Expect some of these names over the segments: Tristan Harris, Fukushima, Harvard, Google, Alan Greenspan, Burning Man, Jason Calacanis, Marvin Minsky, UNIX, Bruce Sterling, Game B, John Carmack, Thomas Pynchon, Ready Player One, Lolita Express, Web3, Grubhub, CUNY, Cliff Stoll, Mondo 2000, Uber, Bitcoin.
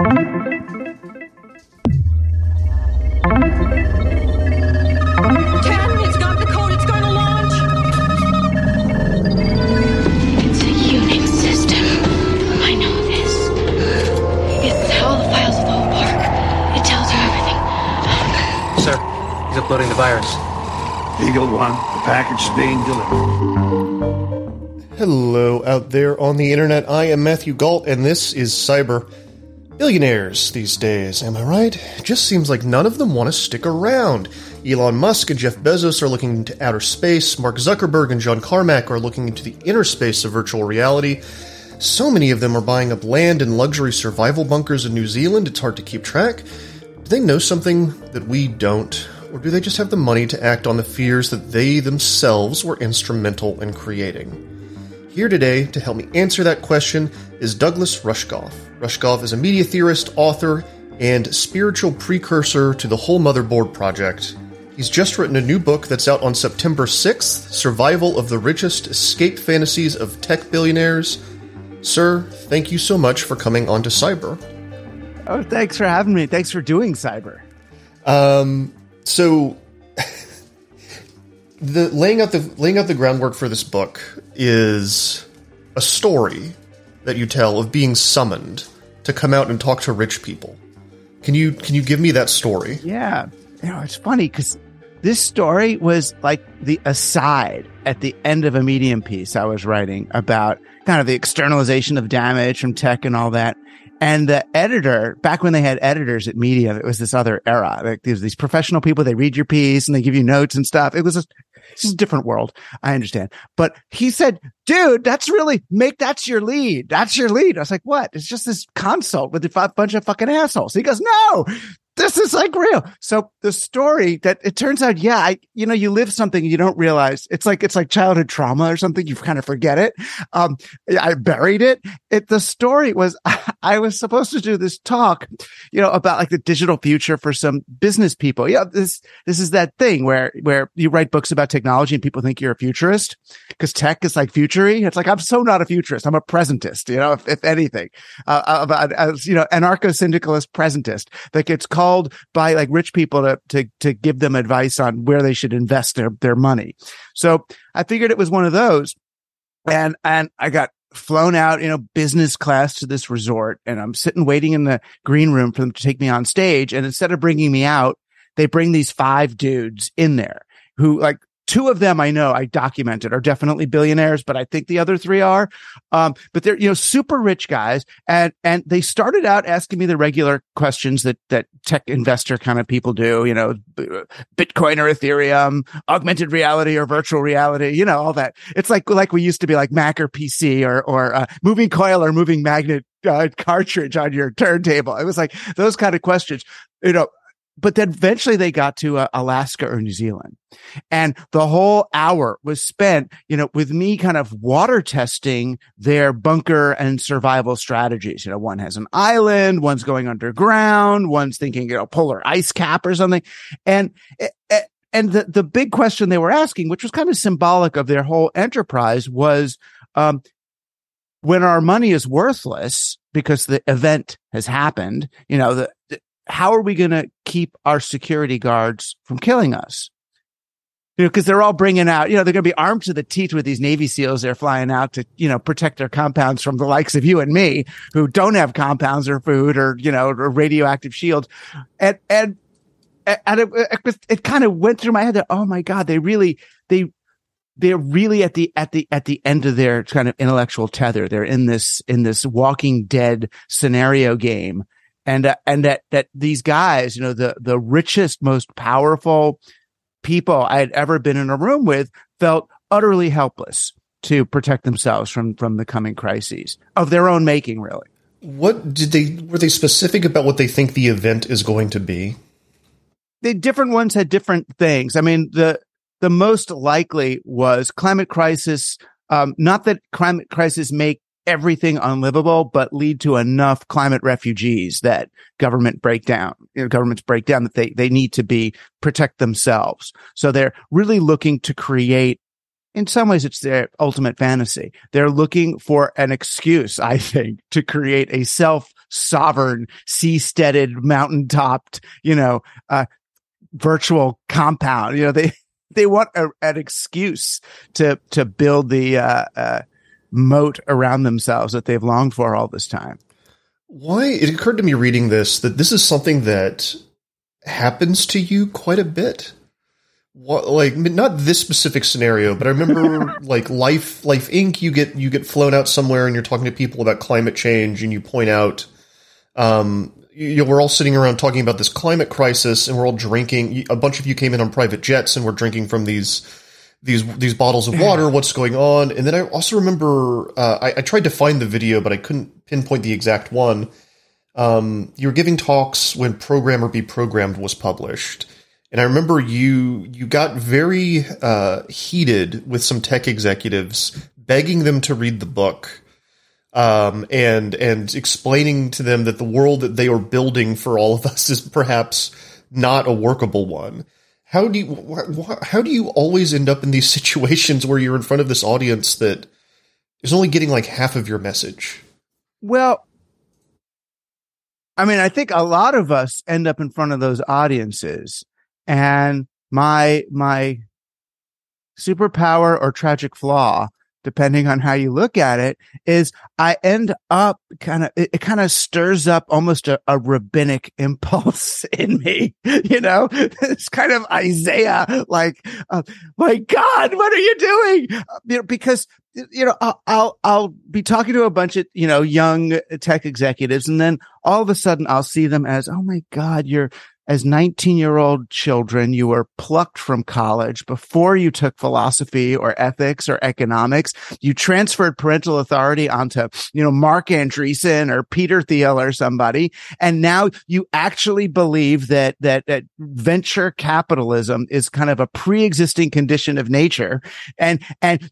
Captain, it's got the code. It's going to launch. It's a UNIX system. I know this. It's all the files of the whole park. It tells you everything. Sir, he's uploading the virus. Eagle One, the package is being delivered. Hello out there on the internet. I am Matthew Galt, and this is Cyber Billionaires these days, am I right? Just seems like none of them want to stick around. Elon Musk and Jeff Bezos are looking into outer space. Mark Zuckerberg and John Carmack are looking into the inner space of virtual reality. So many of them are buying up land and luxury survival bunkers in New Zealand, it's hard to keep track. Do they know something that we don't? Or do they just have the money to act on the fears that they themselves were instrumental in creating? Here today to help me answer that question is Douglas Rushkoff. Rushkoff is a media theorist, author, and spiritual precursor to the Whole Motherboard Project. He's just written a new book that's out on September 6th, Survival of the Richest, Escape Fantasies of Tech Billionaires. Sir, thank you so much for coming on to Cyber. Oh, thanks for having me. Thanks for doing Cyber. Laying out the groundwork for this book is a story that you tell of being summoned to come out and talk to rich people. Can you give me that story? Yeah, it's funny because this story was like the aside at the end of a Medium piece I was writing about kind of the externalization of damage from tech and all that. And the editor, back when they had editors at Medium, it was this other era. Like, there's these professional people, they read your piece and they give you notes and stuff. It was just a different world. I understand. But he said, dude, that's your lead. That's your lead. I was like, what? It's just this consult with a bunch of fucking assholes. He goes, no, this is like real. So the story that it turns out, you live something you don't realize. It's like childhood trauma or something. You kind of forget it. I buried it. The story was I was supposed to do this talk, about like the digital future for some business people. Yeah, this is that thing where you write books about technology and people think you're a futurist because tech is like futury. It's like, I'm so not a futurist. I'm a presentist, if anything, anarcho-syndicalist presentist that gets called by like rich people to give them advice on where they should invest their money. So I figured it was one of those, and I got flown out, business class to this resort, and I'm sitting waiting in the green room for them to take me on stage. And instead of bringing me out, they bring these 5 dudes in there who, like, 2 of them I know I documented are definitely billionaires, but I think the other 3 are. But they're, super rich guys. And they started out asking me the regular questions that tech investor kind of people do, Bitcoin or Ethereum, augmented reality or virtual reality, all that. It's like we used to be like Mac or PC or moving coil or moving magnet cartridge on your turntable. It was like those kind of questions, But then eventually they got to Alaska or New Zealand, and the whole hour was spent, with me kind of water testing their bunker and survival strategies. One has an island, one's going underground, one's thinking, polar ice cap or something. And the big question they were asking, which was kind of symbolic of their whole enterprise, was when our money is worthless because the event has happened, how are we going to keep our security guards from killing us? Because they're all bringing out, they're going to be armed to the teeth with these Navy SEALs they're flying out to, protect their compounds from the likes of you and me who don't have compounds or food or, or radioactive shields. And it kind of went through my head that, oh my God, they're really at the end of their kind of intellectual tether. They're in this Walking Dead scenario game. And that these guys, the richest, most powerful people I had ever been in a room with, felt utterly helpless to protect themselves from the coming crises of their own making. Really, were they specific about what they think the event is going to be? The different ones had different things. I mean, the most likely was climate crisis. Not that climate crisis make everything unlivable, but lead to enough climate refugees that governments break down that they need to protect themselves. So they're really looking to create in some ways, it's their ultimate fantasy. They're looking for an excuse, I think, to create a self-sovereign, seasteaded, mountaintopped, virtual compound. They want an excuse to build the moat around themselves that they've longed for all this time. Why? It occurred to me reading this that this is something that happens to you quite a bit. What, like, not this specific scenario, but I remember like Life Inc. You get flown out somewhere and you're talking to people about climate change, and you point out, we're all sitting around talking about this climate crisis, and we're all drinking. A bunch of you came in on private jets, and we're drinking from these bottles of water. What's going on? And then I also remember I tried to find the video, but I couldn't pinpoint the exact one. You were giving talks when "Program or Be Programmed" was published. And I remember you got very heated with some tech executives, begging them to read the book, and explaining to them that the world that they are building for all of us is perhaps not a workable one. How do you always end up in these situations where you're in front of this audience that is only getting like half of your message? Well, I mean, I think a lot of us end up in front of those audiences. And my superpower or tragic flaw, depending on how you look at it, is I end up it kind of stirs up almost a rabbinic impulse in me. It's kind of Isaiah, like, my God, what are you doing? Because I'll be talking to a bunch of, young tech executives, and then all of a sudden I'll see them as, oh my God, as 19-year-old children, you were plucked from college before you took philosophy or ethics or economics. You transferred parental authority onto, Mark Andreessen or Peter Thiel or somebody. And now you actually believe that venture capitalism is kind of a pre-existing condition of nature. And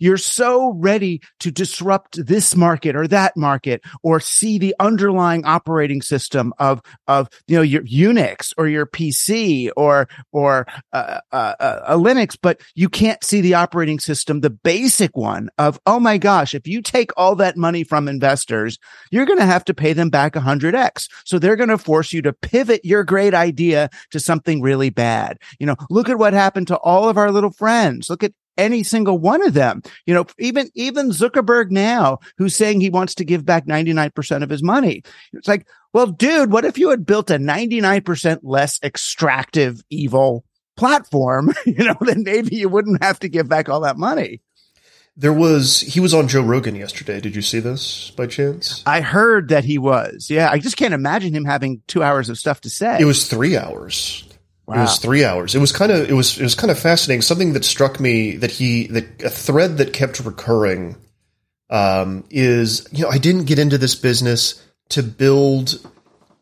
you're so ready to disrupt this market or that market, or see the underlying operating system of your UNIX or your PC or a Linux, but you can't see the operating system, the basic one of, oh my gosh, if you take all that money from investors, you're going to have to pay them back 100x. So they're going to force you to pivot your great idea to something really bad. Look at what happened to all of our little friends. Look at any single one of them, even Zuckerberg now, who's saying he wants to give back 99% of his money. It's like, well, dude, what if you had built a 99% less extractive, evil platform? Then maybe you wouldn't have to give back all that money. He was on Joe Rogan yesterday. Did you see this by chance? I heard that he was. Yeah. I just can't imagine him having 2 hours of stuff to say. It was 3 hours. Wow. It was 3 hours. It was kind of fascinating. Something that struck me that a thread that kept recurring is, I didn't get into this business to build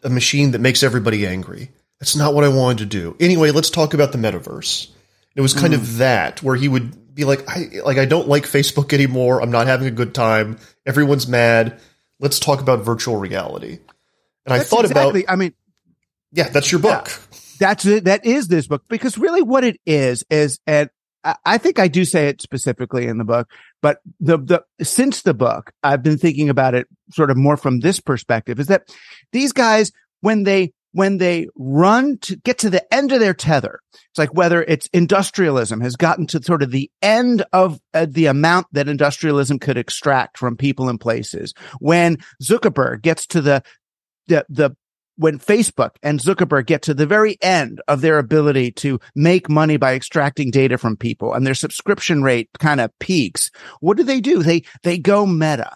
a machine that makes everybody angry. That's not what I wanted to do. Anyway, let's talk about the metaverse. It was kind of that, where he would be like, I don't like Facebook anymore. I'm not having a good time. Everyone's mad. Let's talk about virtual reality. And that's that's your book. Yeah. That is this book, because really what it is, and I think I do say it specifically in the book, but since the book, I've been thinking about it sort of more from this perspective, is that these guys, when they run to get to the end of their tether, it's like whether it's industrialism has gotten to sort of the end of the amount that industrialism could extract from people and places. When Zuckerberg gets to when Facebook and Zuckerberg get to the very end of their ability to make money by extracting data from people, and their subscription rate kind of peaks, what do? They go meta.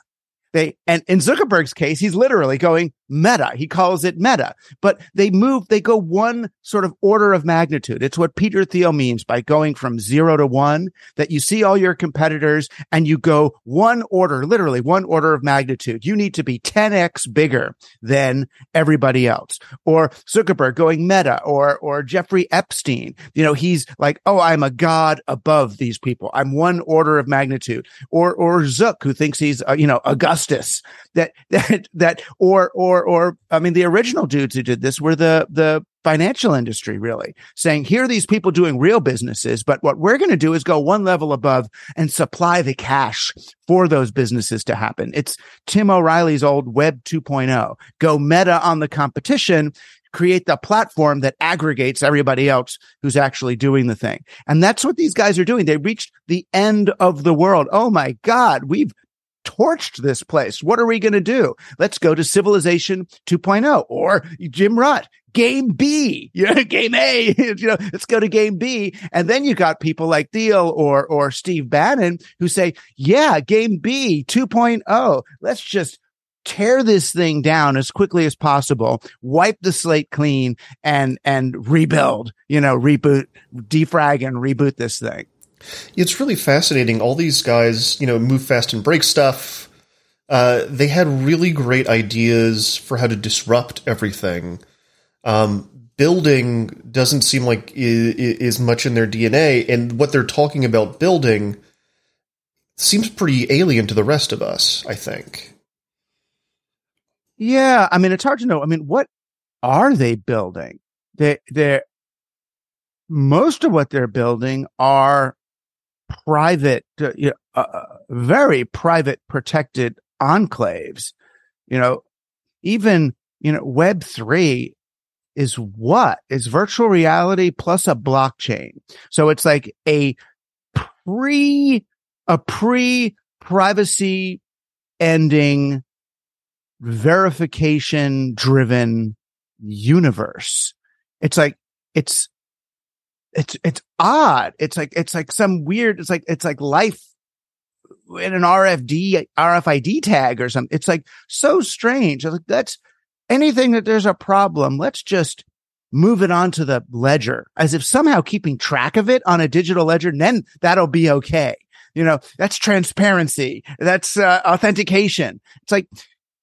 And in Zuckerberg's case, he's literally going meta. He calls it meta, but they go one sort of order of magnitude. It's what Peter Thiel means by going from 0 to 1, that you see all your competitors and you go one order, literally one order of magnitude. You need to be 10x bigger than everybody else. Or Zuckerberg going meta, or Jeffrey Epstein. He's like, oh, I'm a god above these people. I'm one order of magnitude. Or Zuck, who thinks he's, Augustus. That or I mean, the original dudes who did this were the financial industry, really, saying here are these people doing real businesses, but what we're going to do is go one level above and supply the cash for those businesses to happen. It's Tim O'Reilly's old Web 2.0. Go meta on the competition, create the platform that aggregates everybody else who's actually doing the thing. And that's what these guys are doing. They reached the end of the world. Oh my God, we've torched this place. What are we going to do? Let's go to Civilization 2.0 or Jim Rutt, Game B, Game A. Let's go to Game B. And then you got people like Thiel or Steve Bannon who say, yeah, Game B 2.0. Let's just tear this thing down as quickly as possible, wipe the slate clean and rebuild, reboot, defrag and reboot this thing. It's really fascinating. All these guys, move fast and break stuff. They had really great ideas for how to disrupt everything. Building doesn't seem like is much in their DNA, and what they're talking about building seems pretty alien to the rest of us, I think. Yeah, it's hard to know. What are they building? Most of what they're building are private, very private, protected enclaves. Web3 is what? It's virtual reality plus a blockchain. So it's like a pre-privacy ending, verification driven universe. It's like it's odd. It's like some weird. It's like life in an RFID tag or something. It's like so strange. Like that's anything that there's a problem. Let's just move it onto the ledger as if somehow keeping track of it on a digital ledger, and then that'll be okay. That's transparency. That's authentication. It's like,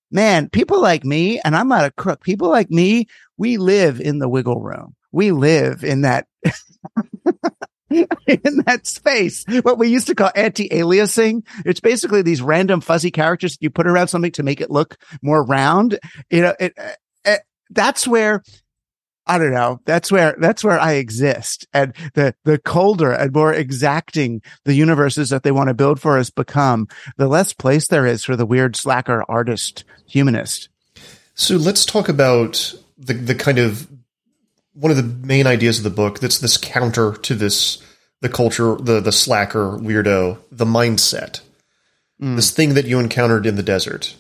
man, people like me, and I'm not a crook. People like me, we live in the wiggle room. We live in that in that space, what we used to call anti-aliasing. It's basically these random fuzzy characters you put around something to make it look more round. That's where I don't know. That's where I exist. And the colder and more exacting the universes that they want to build for us become, the less place there is for the weird slacker artist humanist. So let's talk about the kind of one of the main ideas of the book. That's this counter to this, the culture, the slacker weirdo, the mindset, this thing that you encountered in the desert.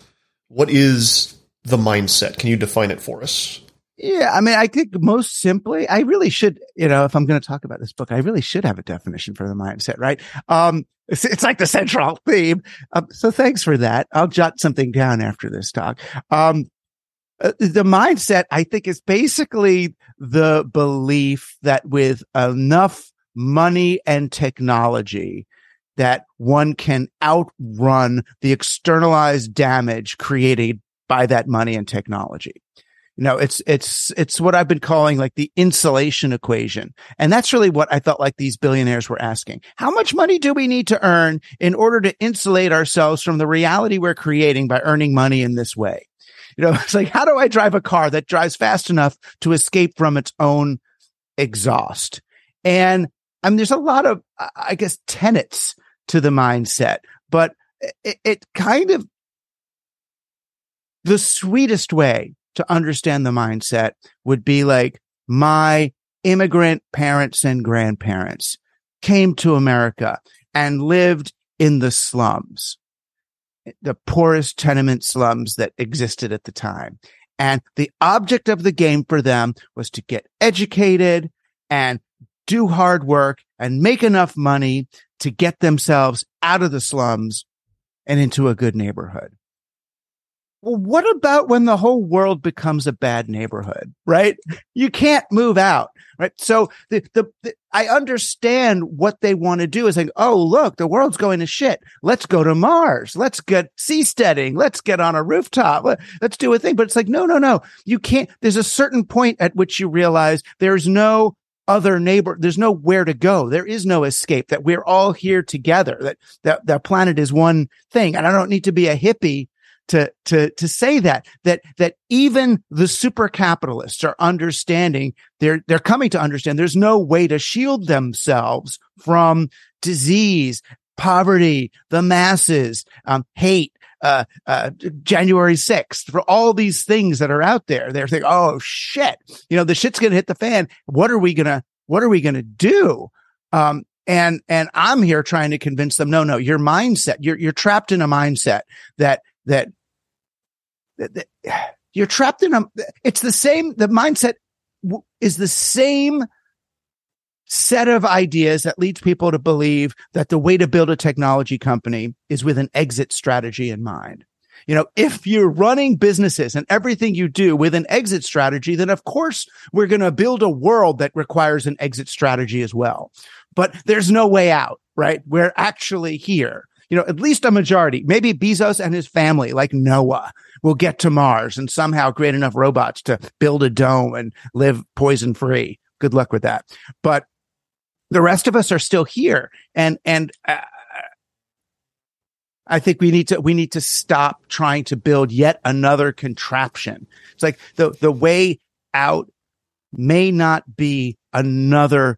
What is the mindset? Can you define it for us? Yeah, I think most simply, I really should, if I'm going to talk about this book, I really should have a definition for the mindset, right? It's like the central theme. So thanks for that. I'll jot something down after this talk. The mindset, I think, is basically the belief that with enough money and technology, that one can outrun the externalized damage created by that money and technology. It's what I've been calling like the insulation equation. And that's really what I felt like these billionaires were asking. How much money do we need to earn in order to insulate ourselves from the reality we're creating by earning money in this way? It's like, how do I drive a car that drives fast enough to escape from its own exhaust? And there's a lot of, I guess, tenets to the mindset, but it kind of the sweetest way to understand the mindset would be like my immigrant parents and grandparents came to America and lived in the slums, the poorest tenement slums that existed at the time. And the object of the game for them was to get educated and do hard work and make enough money to get themselves out of the slums and into a good neighborhood. Well, what about when the whole world becomes a bad neighborhood, right? You can't move out, right? So I understand what they want to do is like, oh, look, the world's going to shit. Let's go to Mars. Let's get seasteading. Let's get on a rooftop. Let's do a thing. But it's like, no. You can't. There's a certain point at which you realize there's no other neighbor, there's nowhere to go. There is no escape, that we're all here together, that the planet is one thing. And I don't need to be a hippie to say that even the super capitalists are understanding, they're coming to understand there's no way to shield themselves from disease, poverty, the masses, hate, January 6th, for all these things that are out there. They're thinking, oh shit, the shit's going to hit the fan. What are we going to do? And I'm here trying to convince them, no, your mindset, you're trapped in a mindset that you're trapped in. It's the same. The mindset is the same set of ideas that leads people to believe that the way to build a technology company is with an exit strategy in mind. If you're running businesses and everything you do with an exit strategy, then of course we're going to build a world that requires an exit strategy as well. But there's no way out, right? We're actually here. At least a majority, maybe Bezos and his family, like Noah, will get to Mars and somehow create enough robots to build a dome and live poison-free. Good luck with that. But the rest of us are still here, and I think we need to stop trying to build yet another contraption. It's like the way out may not be another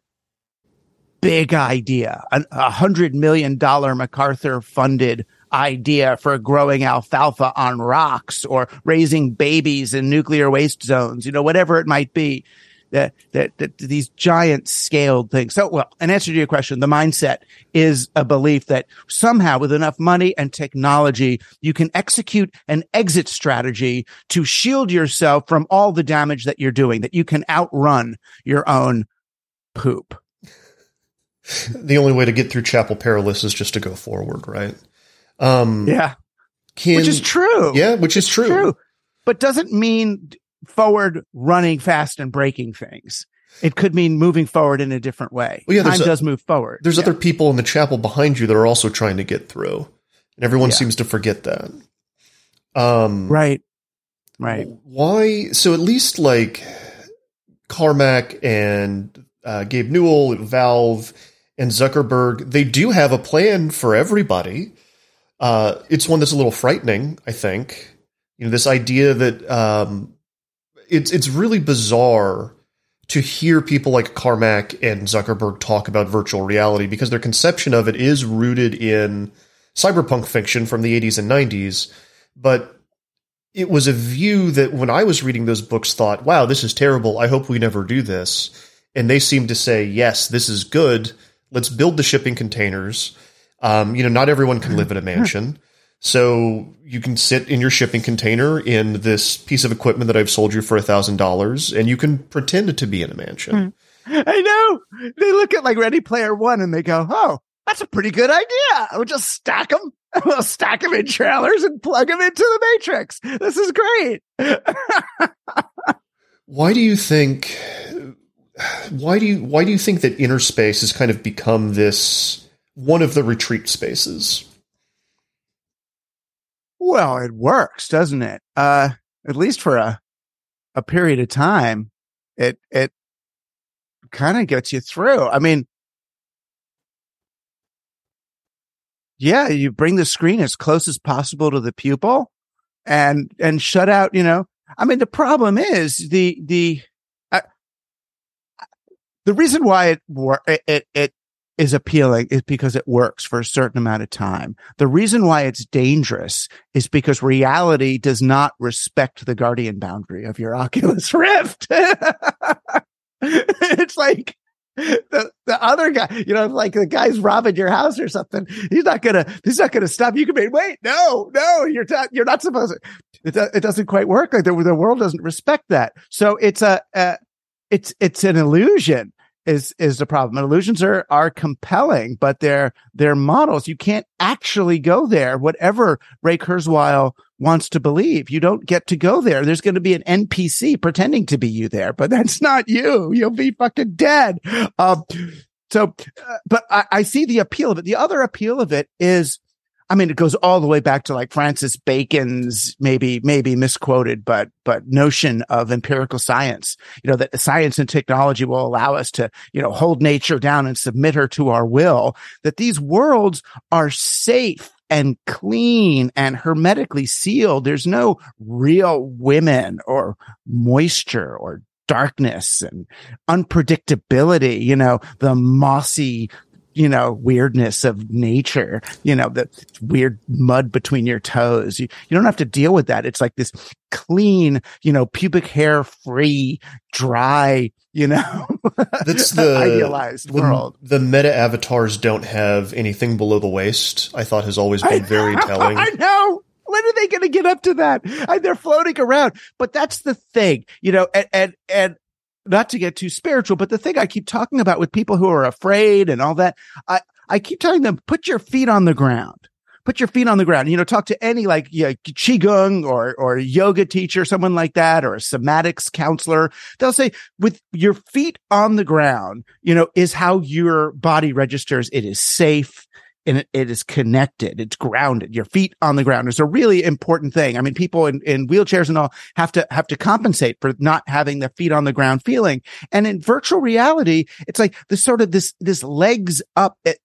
big idea, $100 million MacArthur funded idea for growing alfalfa on rocks or raising babies in nuclear waste zones. Whatever it might be. That these giant scaled things. So, well, in answer to your question, the mindset is a belief that somehow with enough money and technology, you can execute an exit strategy to shield yourself from all the damage that you're doing, that you can outrun your own poop. The only way to get through Chapel Perilous is just to go forward, right? Yeah. Which is true. Yeah, which is true. But doesn't mean forward running fast and breaking things. It could mean moving forward in a different way. Well, yeah, time does move forward. There's other people in the chapel behind you that are also trying to get through. And everyone seems to forget that. Right. Why? So at least like Carmack and Gabe Newell, Valve, and Zuckerberg, they do have a plan for everybody. It's one that's a little frightening, I think. This idea that it's really bizarre to hear people like Carmack and Zuckerberg talk about virtual reality because their conception of it is rooted in cyberpunk fiction from the 80s and 90s. But it was a view that when I was reading those books thought, wow, this is terrible. I hope we never do this. And they seem to say, yes, this is good. Let's build the shipping containers. Not everyone can live in a mansion. So you can sit in your shipping container in this piece of equipment that I've sold you for $1,000, and you can pretend to be in a mansion. I know. They look at like Ready Player One and they go, oh, that's a pretty good idea. We'll just stack them. We'll stack them in trailers and plug them into the Matrix. This is great. Why do you think that inner space has kind of become this one of the retreat spaces? Well, it works, doesn't it? At least for a period of time, it kind of gets you through. I mean, yeah, you bring the screen as close as possible to the pupil and shut out, I mean, the problem is the reason why it is appealing is because it works for a certain amount of time. The reason why it's dangerous is because reality does not respect the guardian boundary of your Oculus Rift. It's like the other guy, like the guy's robbing your house or something. He's not gonna stop. You can be, wait, no, you're not supposed to. It doesn't quite work. Like the world doesn't respect that. So it's it's an illusion. Is the problem. And illusions are compelling, but they're models. You can't actually go there. Whatever Ray Kurzweil wants to believe, you don't get to go there. There's going to be an NPC pretending to be you there, but that's not you. You'll be fucking dead. But I see the appeal of it. The other appeal of it is, I mean, it goes all the way back to like Francis Bacon's maybe misquoted, but notion of empirical science, that the science and technology will allow us to, hold nature down and submit her to our will, that these worlds are safe and clean and hermetically sealed. There's no real women or moisture or darkness and unpredictability, you know, the mossy, you know, weirdness of nature, you know, the weird mud between your toes. You don't have to deal with that. It's like this clean, you know, pubic hair free, dry, you know, that's the idealized world. The meta avatars don't have anything below the waist, I thought has always been very telling. I know. When are they going to get up to that? They're floating around. But that's the thing, you know, and not to get too spiritual, but the thing I keep talking about with people who are afraid and all that, I keep telling them, put your feet on the ground. Put your feet on the ground. You know, talk to any like Qigong or yoga teacher, someone like that, or a somatics counselor. They'll say with your feet on the ground, you know, is how your body registers. It is safe. And it is connected. It's grounded. Your feet on the ground is a really important thing. I mean, people in wheelchairs and all have to compensate for not having their feet on the ground feeling. And in virtual reality, it's like this sort of this legs up, the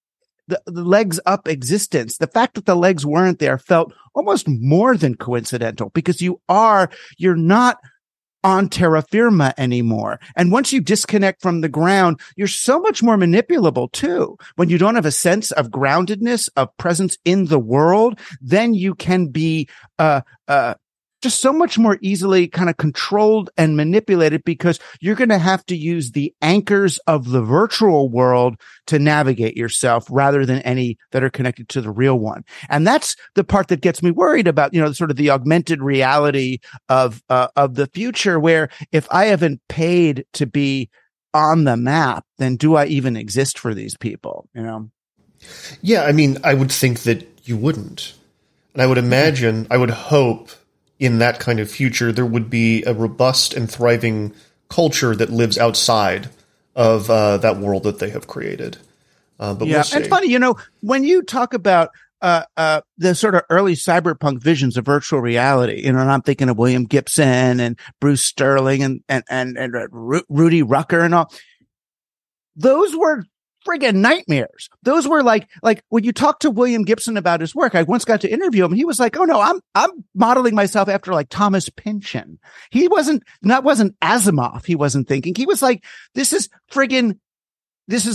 legs up existence. The fact that the legs weren't there felt almost more than coincidental because you're not on terra firma anymore. And once you disconnect from the ground, you're so much more manipulable too. When you don't have a sense of groundedness, of presence in the world, then you can be just so much more easily kind of controlled and manipulated because you're going to have to use the anchors of the virtual world to navigate yourself rather than any that are connected to the real one. And that's the part that gets me worried about, you know, sort of the augmented reality of the future, where if I haven't paid to be on the map, then do I even exist for these people, you know? Yeah. I mean, I would think that you wouldn't. And I would imagine, I would hope, in that kind of future, there would be a robust and thriving culture that lives outside of that world that they have created. But yeah, we'll, and funny, you know, when you talk about the sort of early cyberpunk visions of virtual reality, you know, and I'm thinking of William Gibson and Bruce Sterling and Rudy Rucker and all. Those were friggin' nightmares. Those were like when you talk to William Gibson about his work, I once got to interview him. He was like, "Oh no, I'm modeling myself after like Thomas Pynchon." He wasn't Asimov. He wasn't thinking. He was like, "This is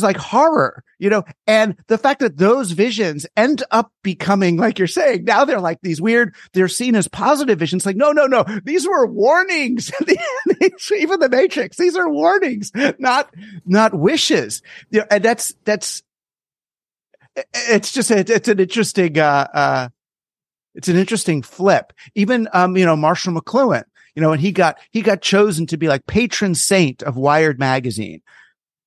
like horror," you know. And the fact that those visions end up becoming, like you're saying, now they're like these weird. They're seen as positive visions. Like, no, these were warnings. Even the Matrix, these are warnings, not wishes. You know, and that's. It's just it's an interesting flip. Even you know, Marshall McLuhan, you know, and he got chosen to be like patron saint of Wired magazine.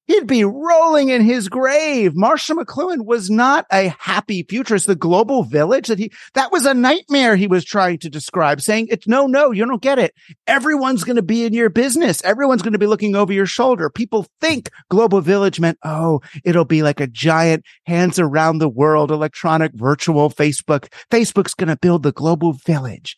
He'd be rolling in his grave. Marshall McLuhan was not a happy futurist. The global village that was a nightmare he was trying to describe, saying, it's no, you don't get it. Everyone's going to be in your business. Everyone's going to be looking over your shoulder. People think global village meant, oh, it'll be like a giant hands around the world, electronic, virtual Facebook. Facebook's going to build the global village.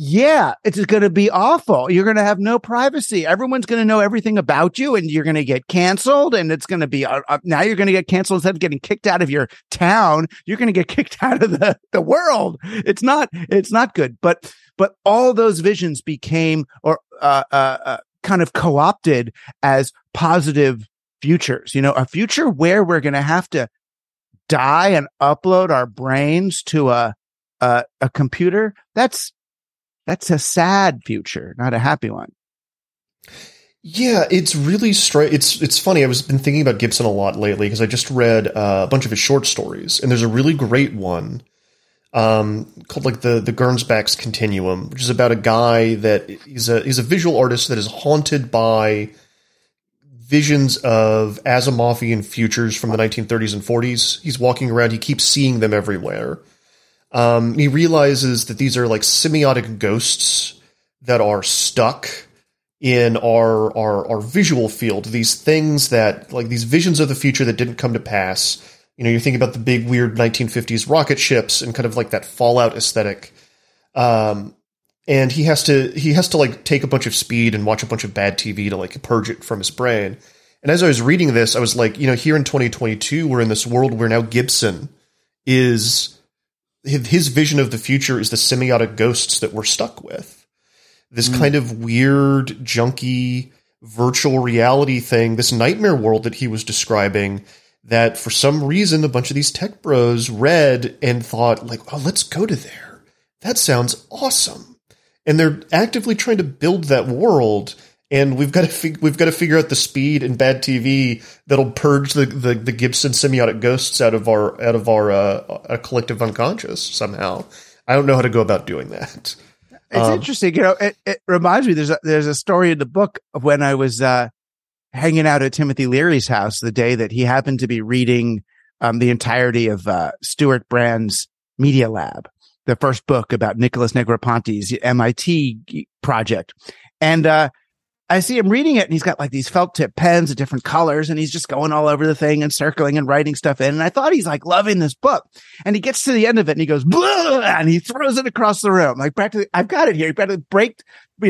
Yeah, it's going to be awful. You're going to have no privacy. Everyone's going to know everything about you, and you're going to get canceled. And it's going to be now you're going to get canceled instead of getting kicked out of your town. You're going to get kicked out of the world. It's not good. But all those visions became kind of co-opted as positive futures. You know, a future where we're going to have to die and upload our brains to a computer. That's a sad future, not a happy one. Yeah, it's really it's funny. I've been thinking about Gibson a lot lately because I just read a bunch of his short stories, and there's a really great one called like the Gernsback's Continuum, which is about a guy that he's a visual artist that is haunted by visions of Asimovian futures from the 1930s and 40s. He's walking around, he keeps seeing them everywhere. He realizes that these are like semiotic ghosts that are stuck in our visual field. These things that like these visions of the future that didn't come to pass. You know, you think about the big weird 1950s rocket ships and kind of like that Fallout aesthetic. And he has to like take a bunch of speed and watch a bunch of bad TV to like purge it from his brain. And as I was reading this, I was like, you know, here in 2022, we're in this world where now Gibson is his vision of the future is the semiotic ghosts that we're stuck with. This kind of weird, junky, virtual reality thing, this nightmare world that he was describing, that for some reason a bunch of these tech bros read and thought, like, oh, let's go to there. That sounds awesome. And they're actively trying to build that world. And we've got to figure out the speed and bad TV that'll purge the Gibson semiotic ghosts out of our collective unconscious somehow. I don't know how to go about doing that. It's interesting, you know. It reminds me. There's a story in the book of when I was hanging out at Timothy Leary's house the day that he happened to be reading the entirety of Stuart Brand's Media Lab, the first book about Nicholas Negroponte's MIT project, and. I see him reading it, and he's got like these felt tip pens of different colors, and he's just going all over the thing and circling and writing stuff in. And I thought he's like loving this book, and he gets to the end of it and he goes, and he throws it across the room. Like practically, I've got it here. He practically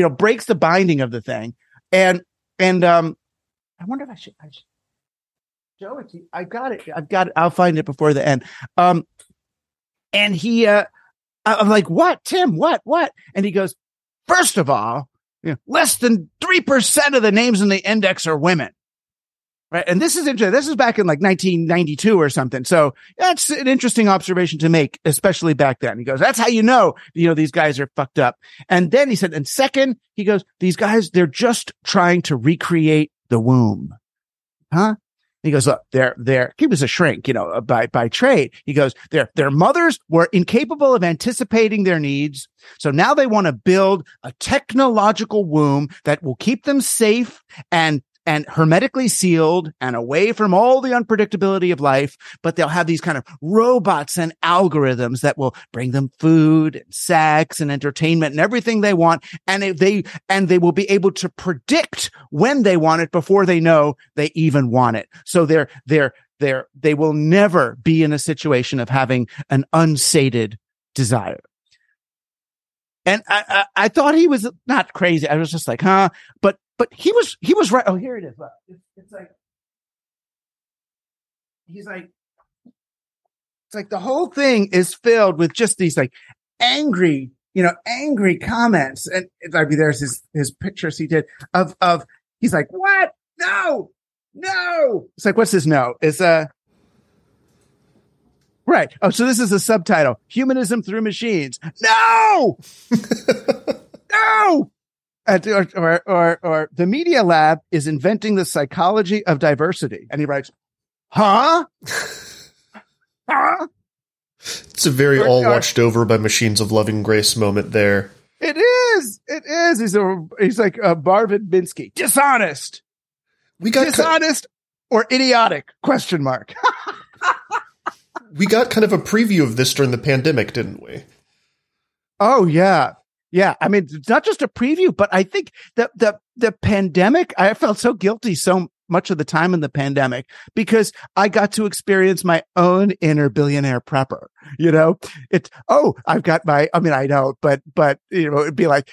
breaks the binding of the thing. And I wonder if I should show it to you. I've got it. I'll find it before the end. And he, I'm like, what, Tim, what? And he goes, first of all, you know, less than 3% of the names in the index are women, right? And this is interesting. This is back in like 1992 or something. So that's an interesting observation to make, especially back then. He goes, that's how you know, these guys are fucked up. And then he said, and second, he goes, these guys, they're just trying to recreate the womb. Huh? He goes, look, he was a shrink, you know, by trade. He goes, their mothers were incapable of anticipating their needs. So now they want to build a technological womb that will keep them safe and hermetically sealed and away from all the unpredictability of life. But they'll have these kind of robots and algorithms that will bring them food and sex and entertainment and everything they want. And they will be able to predict when they want it before they know they even want it. So they will never be in a situation of having an unsated desire. And I thought he was not crazy. I was just like, huh? But he was right. Oh, here it is. Look. It's like, it's like the whole thing is filled with just these like angry comments. And I mean, there's his pictures he did of he's like, what? No. It's like, what's his no? It's right. Oh, so this is the subtitle, Humanism Through Machines. No, no. Or the Media Lab is inventing the psychology of diversity. And he writes, huh? Huh? It's a very all watched over by machines of loving grace moment there. It is. He's like Marvin Minsky. Dishonest. We got dishonest or idiotic? ? We got kind of a preview of this during the pandemic, didn't we? Oh, yeah. Yeah, I mean, it's not just a preview, but I think that the pandemic, I felt so guilty so much of the time in the pandemic because I got to experience my own inner billionaire prepper. You know, it'd be like,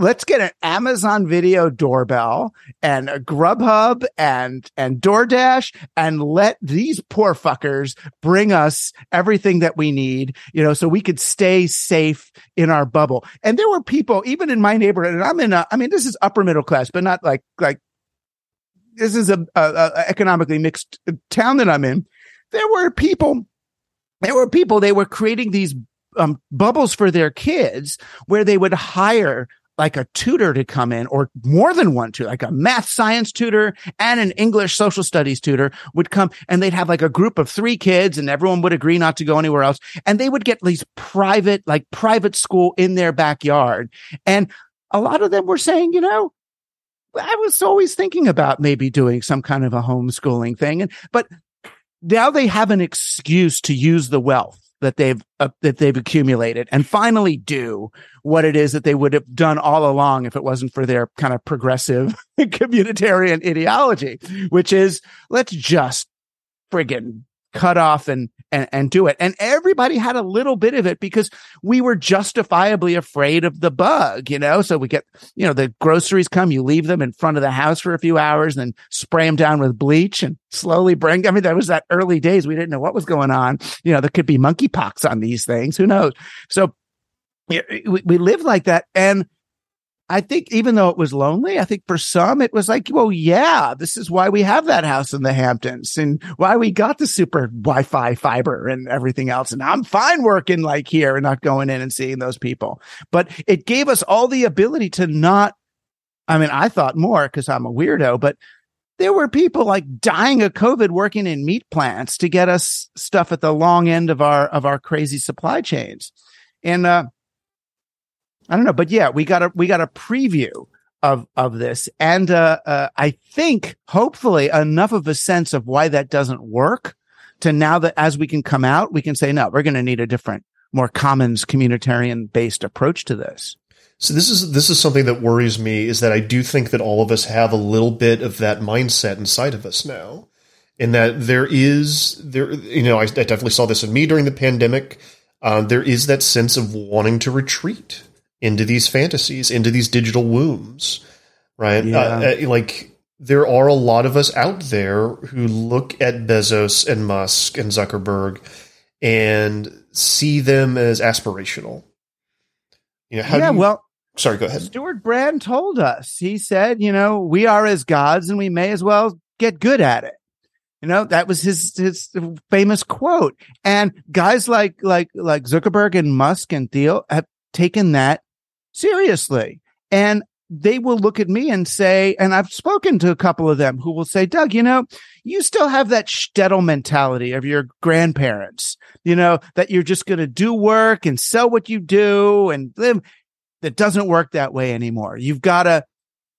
let's get an Amazon Video doorbell and a Grubhub and DoorDash and let these poor fuckers bring us everything that we need, you know, so we could stay safe in our bubble. And there were people even in my neighborhood, and this is upper middle class, but not like this is a economically mixed town that I'm in. There were people, they were creating these bubbles for their kids where they would hire like a tutor to come in, or more than one tutor, like a math science tutor and an English social studies tutor would come, and they'd have like a group of 3 kids, and everyone would agree not to go anywhere else. And they would get these private school in their backyard. And a lot of them were saying, you know, I was always thinking about maybe doing some kind of a homeschooling thing. But now they have an excuse to use the wealth that they've accumulated and finally do what it is that they would have done all along if it wasn't for their kind of progressive communitarian ideology, which is let's just friggin' cut off and do it. And everybody had a little bit of it because we were justifiably afraid of the bug, you know? So we get, you know, the groceries come, you leave them in front of the house for a few hours and then spray them down with bleach and slowly bring, I mean, that was that early days. We didn't know what was going on. You know, there could be monkeypox on these things. Who knows? So we lived like that. And I think even though it was lonely, I think for some it was like, well, yeah, this is why we have that house in the Hamptons and why we got the super Wi-Fi fiber and everything else. And I'm fine working like here and not going in and seeing those people. But it gave us all the ability to not, I mean, I thought more because I'm a weirdo, but there were people like dying of COVID working in meat plants to get us stuff at the long end of our crazy supply chains. And, I don't know, but yeah, we got a preview of this, and I think hopefully enough of a sense of why that doesn't work to now that as we can come out, we can say no, we're going to need a different, more commons communitarian based approach to this. So this is something that worries me is that I do think that all of us have a little bit of that mindset inside of us now, in that there is you know I definitely saw this in me during the pandemic. There is that sense of wanting to retreat into these fantasies, into these digital wombs, right? Yeah. Like there are a lot of us out there who look at Bezos and Musk and Zuckerberg and see them as aspirational. You know, sorry, go ahead. Stuart Brand told us, he said, you know, we are as gods and we may as well get good at it. You know, that was his famous quote. And guys like Zuckerberg and Musk and Thiel have taken that seriously. And they will look at me and say, and I've spoken to a couple of them who will say, Doug, you know, you still have that shtetl mentality of your grandparents, you know, that you're just going to do work and sell what you do and live. That doesn't work that way anymore. You've got to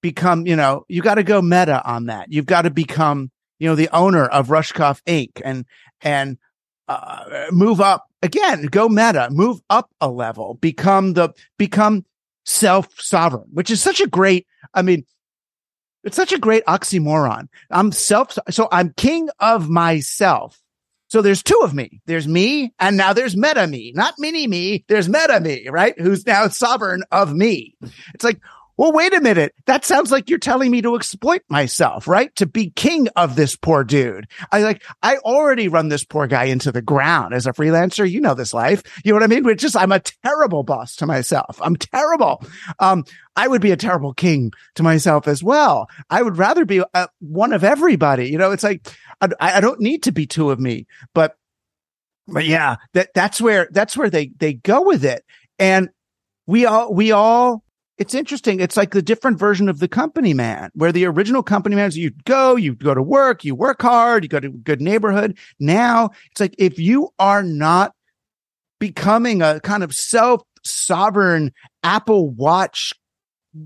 become, you know, you got to go meta on that. You've got to become, you know, the owner of Rushkoff Inc. and move up. Again, go meta, move up a level, become self-sovereign, which is such a great, I mean, it's such a great oxymoron. So I'm king of myself. So there's two of me. There's me, and now there's meta me, not mini me. There's meta me, right? Who's now sovereign of me. It's like, well, wait a minute. That sounds like you're telling me to exploit myself, right? To be king of this poor dude. I already run this poor guy into the ground as a freelancer. You know this life. You know what I mean? Which is, I'm a terrible boss to myself. I'm terrible. I would be a terrible king to myself as well. I would rather be one of everybody. You know, it's like, I don't need to be two of me, but yeah, that's where they go with it. And we all, it's interesting. It's like the different version of the company man, where the original company man is you go to work, you work hard, you go to a good neighborhood. Now it's like, if you are not becoming a kind of self-sovereign Apple Watch,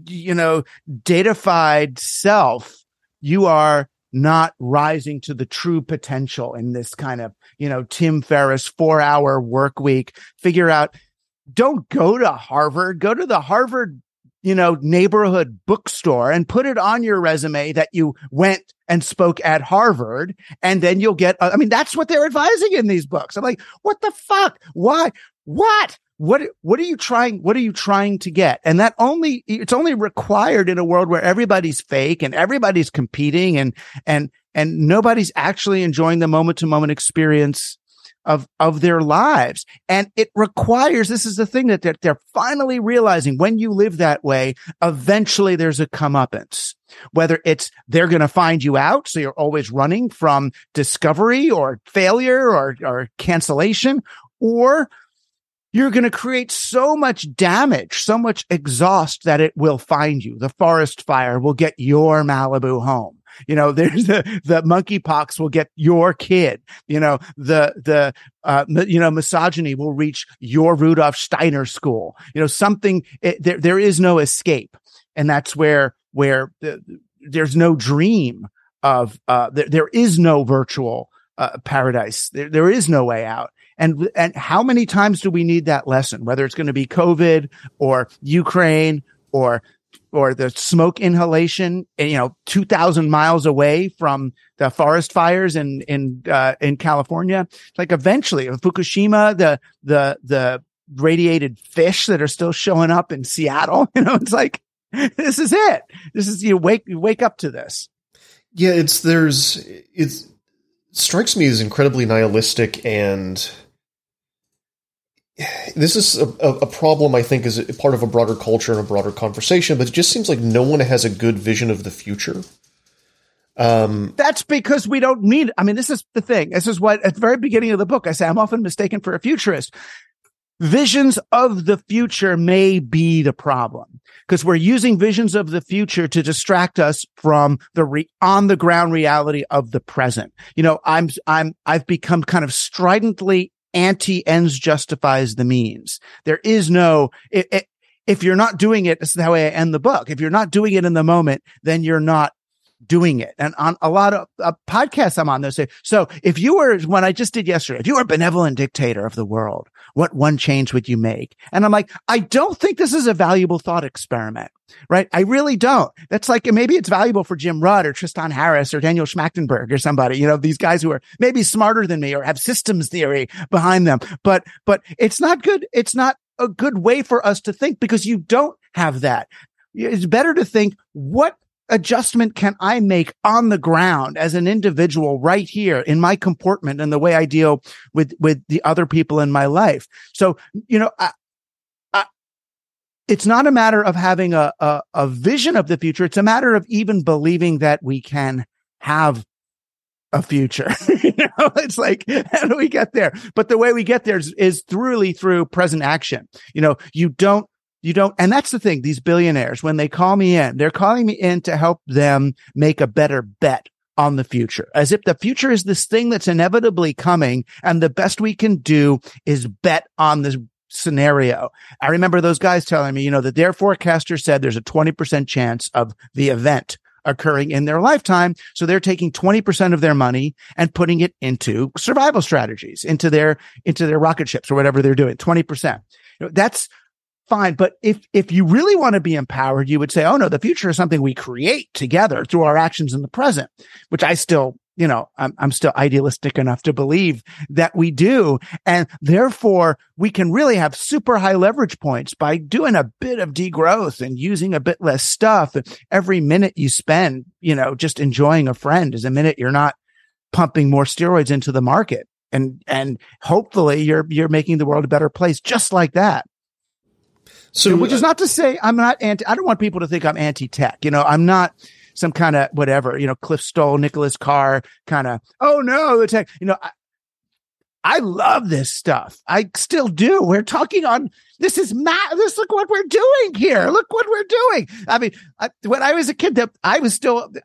you know, datafied self, you are not rising to the true potential in this kind of, you know, Tim Ferriss 4-hour work week. Figure out, don't go to Harvard, go to the Harvard, you know, neighborhood bookstore and put it on your resume that you went and spoke at Harvard, and then you'll get, I mean, that's what they're advising in these books. I'm like, what the fuck? Why? What are you trying to get? And that only, it's only required in a world where everybody's fake and everybody's competing and nobody's actually enjoying the moment to moment experience of their lives. And it requires, this is the thing that they're finally realizing, when you live that way, eventually there's a comeuppance, whether it's they're going to find you out. So you're always running from discovery or failure or cancellation, or you're going to create so much damage, so much exhaust that it will find you. The forest fire will get your Malibu home. You know, there's the monkeypox will get your kid. You know, the misogyny will reach your Rudolf Steiner school. You know, there is no escape. And that's where there's no dream of, there is no virtual paradise. There is no way out. And how many times do we need that lesson, whether it's going to be COVID or Ukraine or or the smoke inhalation, 2,000 miles away from the forest fires in California. Like eventually Fukushima, the radiated fish that are still showing up in Seattle, it's like, this is it. This is, you wake up to this. Yeah. It strikes me as incredibly nihilistic, and this is a problem, I think, is part of a broader culture and a broader conversation, but it just seems like no one has a good vision of the future. That's because we don't need, this is the thing. This is what, at the very beginning of the book, I say, I'm often mistaken for a futurist. Visions of the future may be the problem, because we're using visions of the future to distract us from the on-the-ground reality of the present. I've become kind of stridently anti-ends justifies the means. There is no, if you're not doing it, this is how I end the book. If you're not doing it in the moment, then you're not doing it. And on a lot of podcasts I'm on, they say, so if you were, when I just did yesterday, if you were a benevolent dictator of the world, what one change would you make? And I'm like, I don't think this is a valuable thought experiment, right? I really don't. That's like, maybe it's valuable for Jim Rutt or Tristan Harris or Daniel Schmachtenberg or somebody, these guys who are maybe smarter than me or have systems theory behind them. But it's not good. It's not a good way for us to think, because you don't have that. It's better to think, what adjustment can I make on the ground as an individual right here in my comportment and the way I deal with the other people in my life? So, it's not a matter of having a vision of the future. It's a matter of even believing that we can have a future. It's like, how do we get there? But the way we get there is thoroughly through present action. You don't, and that's the thing, these billionaires, when they call me in, they're calling me in to help them make a better bet on the future, as if the future is this thing that's inevitably coming, and the best we can do is bet on this scenario. I remember those guys telling me, that their forecaster said there's a 20% chance of the event occurring in their lifetime. So they're taking 20% of their money and putting it into survival strategies, into their rocket ships or whatever they're doing, 20%. That's fine. But if you really want to be empowered, you would say, oh no, the future is something we create together through our actions in the present, which I still, I'm still idealistic enough to believe that we do. And therefore we can really have super high leverage points by doing a bit of degrowth and using a bit less stuff. Every minute you spend, just enjoying a friend is a minute you're not pumping more steroids into the market. And hopefully you're making the world a better place just like that. So, which is not to say I'm not I don't want people to think I'm anti-tech. I'm not some kind of whatever, Cliff Stoll, Nicholas Carr kind of, oh no, the tech, I love this stuff. I still do. We're talking on, this is this, look what we're doing here. Look what we're doing. When I was a kid, I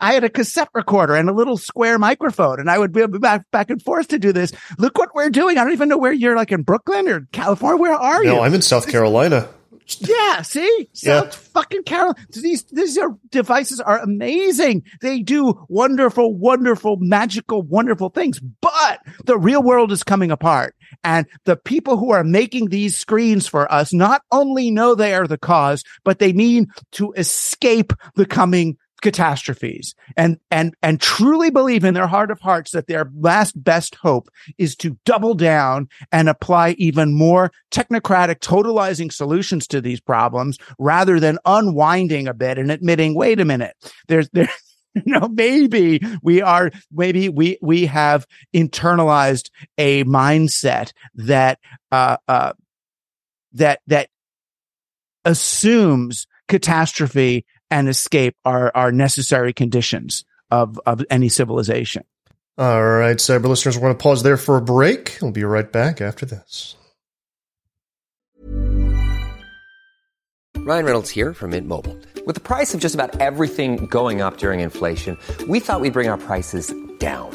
had a cassette recorder and a little square microphone, and I would be back and forth to do this. Look what we're doing. I don't even know where you're, like in Brooklyn or California. Where are you? No, I'm in South Carolina. Yeah, see? Yeah. South fucking Carolina. These devices are amazing. They do wonderful, wonderful, magical, wonderful things. But the real world is coming apart. And the people who are making these screens for us not only know they are the cause, but they mean to escape the coming catastrophes and truly believe in their heart of hearts that their last best hope is to double down and apply even more technocratic, totalizing solutions to these problems rather than unwinding a bit and admitting, wait a minute, there's maybe we have internalized a mindset that that assumes catastrophe and escape are necessary conditions of any civilization. All right, cyber listeners, we're going to pause there for a break. We'll be right back after this. Ryan Reynolds here from Mint Mobile. With the price of just about everything going up during inflation, we thought we'd bring our prices down.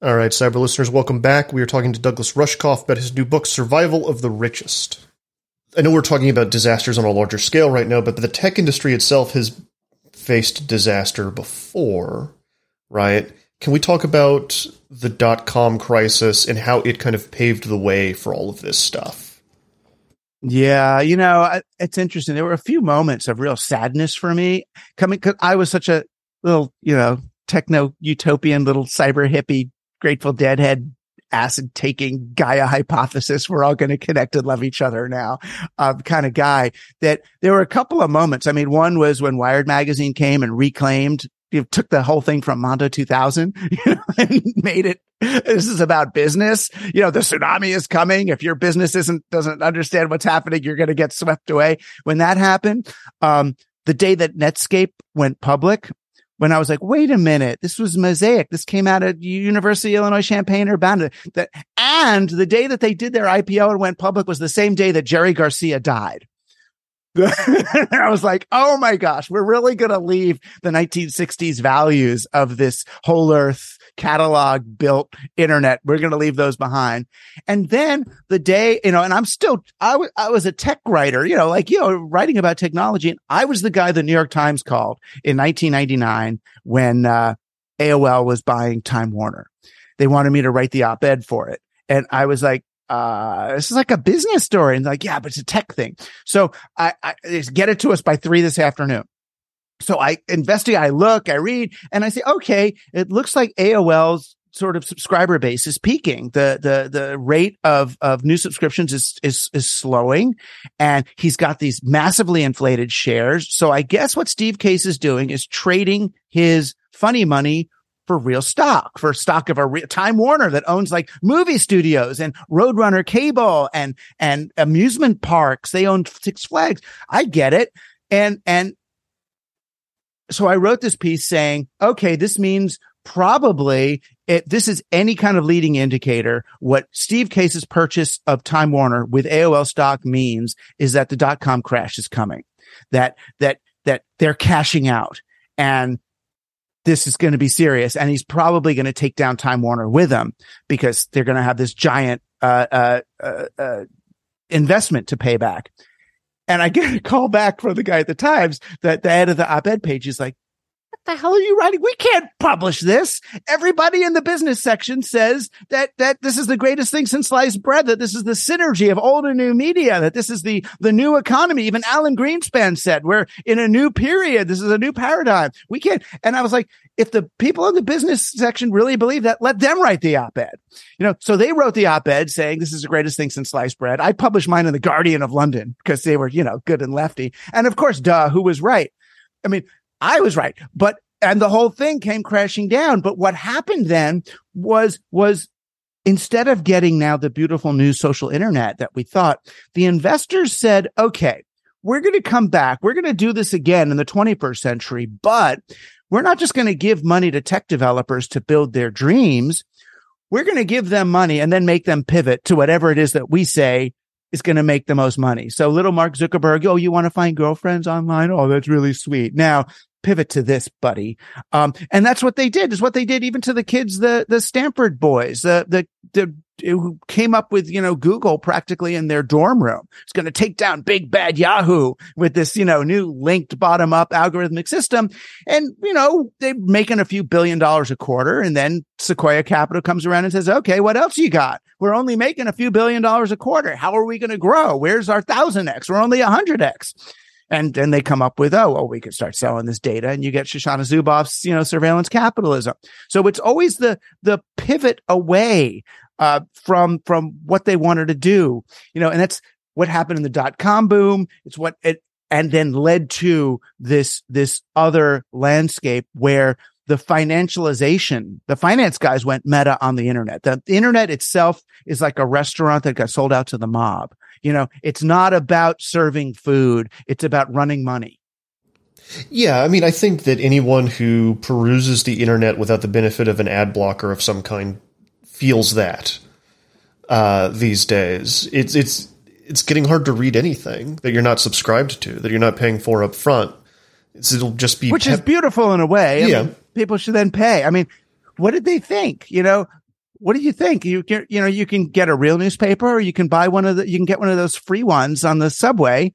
All right, cyber listeners, welcome back. We are talking to Douglas Rushkoff about his new book, Survival of the Richest. I know we're talking about disasters on a larger scale right now, but the tech industry itself has faced disaster before, right? Can we talk about the dot-com crisis and how it kind of paved the way for all of this stuff? Yeah, you know, it's interesting. There were a few moments of real sadness for me coming, because I was such a little, you know, techno-utopian, little cyber hippie, Grateful Deadhead, acid-taking Gaia hypothesis, we're all going to connect and love each other now kind of guy, that there were a couple of moments. I mean, one was when Wired magazine came and reclaimed, you know, took the whole thing from Mondo 2000, you know, and made it, this is about business. You know, the tsunami is coming. If your business doesn't understand what's happening, you're going to get swept away. When that happened, the day that Netscape went public, when I was like, wait a minute, this was Mosaic. This came out of University of Illinois Urbana-Champaign. And the day that they did their IPO and went public was the same day that Jerry Garcia died. I was like, oh my gosh, we're really going to leave the 1960s values of this whole earth catalog built internet. We're going to leave those behind. And then the day, you know, and I'm still, I was a tech writer, you know, like, you know, writing about technology. And I was the guy the New York Times called in 1999 when AOL was buying Time Warner. They wanted me to write the op-ed for it. And I was like, this is like a business story. And like, yeah, but it's a tech thing. So I get it to us by 3 this afternoon. So I investigate, I look, I read, and I say, okay, it looks like AOL's sort of subscriber base is peaking. The rate of new subscriptions is slowing, and he's got these massively inflated shares. So I guess what Steve Case is doing is trading his funny money for real stock, for stock of a Time Warner that owns like movie studios and Roadrunner Cable and amusement parks. They own Six Flags. I get it. And so I wrote this piece saying, okay, this means probably this is any kind of leading indicator. What Steve Case's purchase of Time Warner with AOL stock means is that the dot-com crash is coming, that they're cashing out, and this is going to be serious, and he's probably going to take down Time Warner with him because they're going to have this giant investment to pay back. And I get a call back from the guy at the Times, that the head of the op-ed page is like, what the hell are you writing? We can't publish this. Everybody in the business section says that this is the greatest thing since sliced bread, that this is the synergy of old and new media, that this is the new economy. Even Alan Greenspan said, we're in a new period. This is a new paradigm. We can't. And I was like, if the people in the business section really believe that, let them write the op-ed. You know, so they wrote the op-ed saying this is the greatest thing since sliced bread. I published mine in the Guardian of London because they were, you know, good and lefty. And of course, duh, who was right? I mean, I was right, and the whole thing came crashing down. But what happened then was instead of getting now the beautiful new social internet that we thought, the investors said, okay, we're going to come back. We're going to do this again in the 21st century, but we're not just going to give money to tech developers to build their dreams. We're going to give them money and then make them pivot to whatever it is that we say is going to make the most money. So little Mark Zuckerberg, oh, you want to find girlfriends online? Oh, that's really sweet. Now pivot to this, buddy. And that's what they did. Is what they did even to the kids, the Stanford boys, who came up with, you know, Google practically in their dorm room. It's going to take down big bad Yahoo with this, you know, new linked bottom up algorithmic system. And, you know, they're making a few $1 billion a quarter. And then Sequoia Capital comes around and says, okay, what else you got? We're only making a few $1 billion a quarter. How are we going to grow? Where's our 1,000x? We're only 100x. And then they come up with, oh, well, we could start selling this data, and you get Shoshana Zuboff's, you know, surveillance capitalism. So it's always the pivot away from what they wanted to do, you know, and that's what happened in the dot-com boom. It's what it, and then led to this other landscape where the financialization, the finance guys went meta on the internet. The internet itself is like a restaurant that got sold out to the mob. You know, it's not about serving food. It's about running money. Yeah. I mean, I think that anyone who peruses the internet without the benefit of an ad blocker of some kind feels that these days. It's getting hard to read anything that you're not subscribed to, that you're not paying for up front. It'll just be, which is beautiful in a way. I mean, people should then pay. I mean, what did they think? You know, What do you think? You can get a real newspaper, or you can buy one of the, you can get one of those free ones on the subway,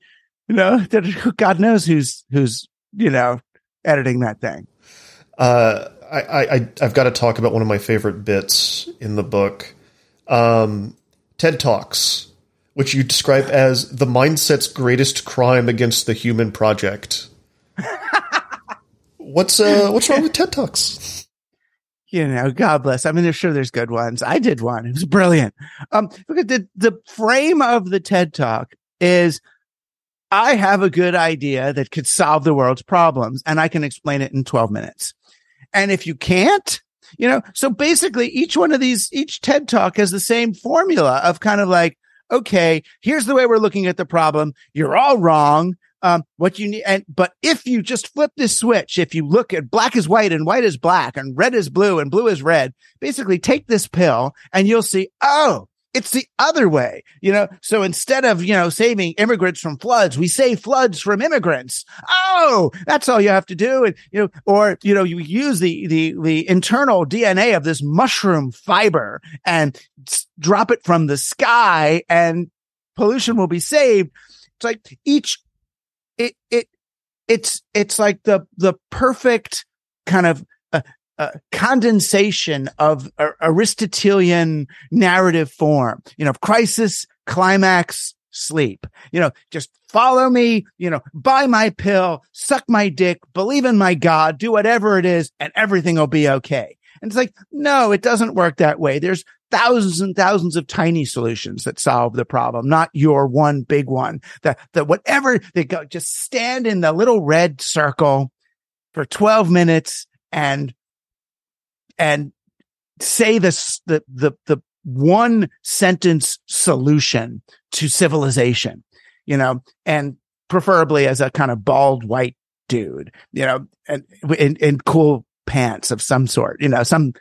you know, that God knows who's, you know, editing that thing. I've got to talk about one of my favorite bits in the book. TED Talks, which you describe as the mindset's greatest crime against the human project. What's wrong with TED Talks? You know, God bless. I mean, they're sure there's good ones. I did one. It was brilliant. Look at the frame of the TED Talk is, I have a good idea that could solve the world's problems, and I can explain it in 12 minutes. And if you can't, you know, so basically each TED Talk has the same formula of kind of like, okay, here's the way we're looking at the problem. You're all wrong. What you need, but if you just flip this switch, if you look at black is white and white is black and red is blue and blue is red, basically take this pill and you'll see, oh, it's the other way, you know? So instead of, you know, saving immigrants from floods, we save floods from immigrants. Oh, that's all you have to do. And, you know, or, you know, you use the internal DNA of this mushroom fiber and drop it from the sky and pollution will be saved. It's like it's like the perfect kind of condensation of Aristotelian narrative form, you know, crisis, climax, sleep, you know, just follow me, you know, buy my pill, suck my dick, believe in my God, do whatever it is, and everything will be okay. And it's like, no, it doesn't work that way. There's thousands and thousands of tiny solutions that solve the problem, not your one big one. That whatever they go, just stand in the little red circle for 12 minutes and say this, the one sentence solution to civilization, you know, and preferably as a kind of bald white dude, you know, and in cool pants of some sort, you know, some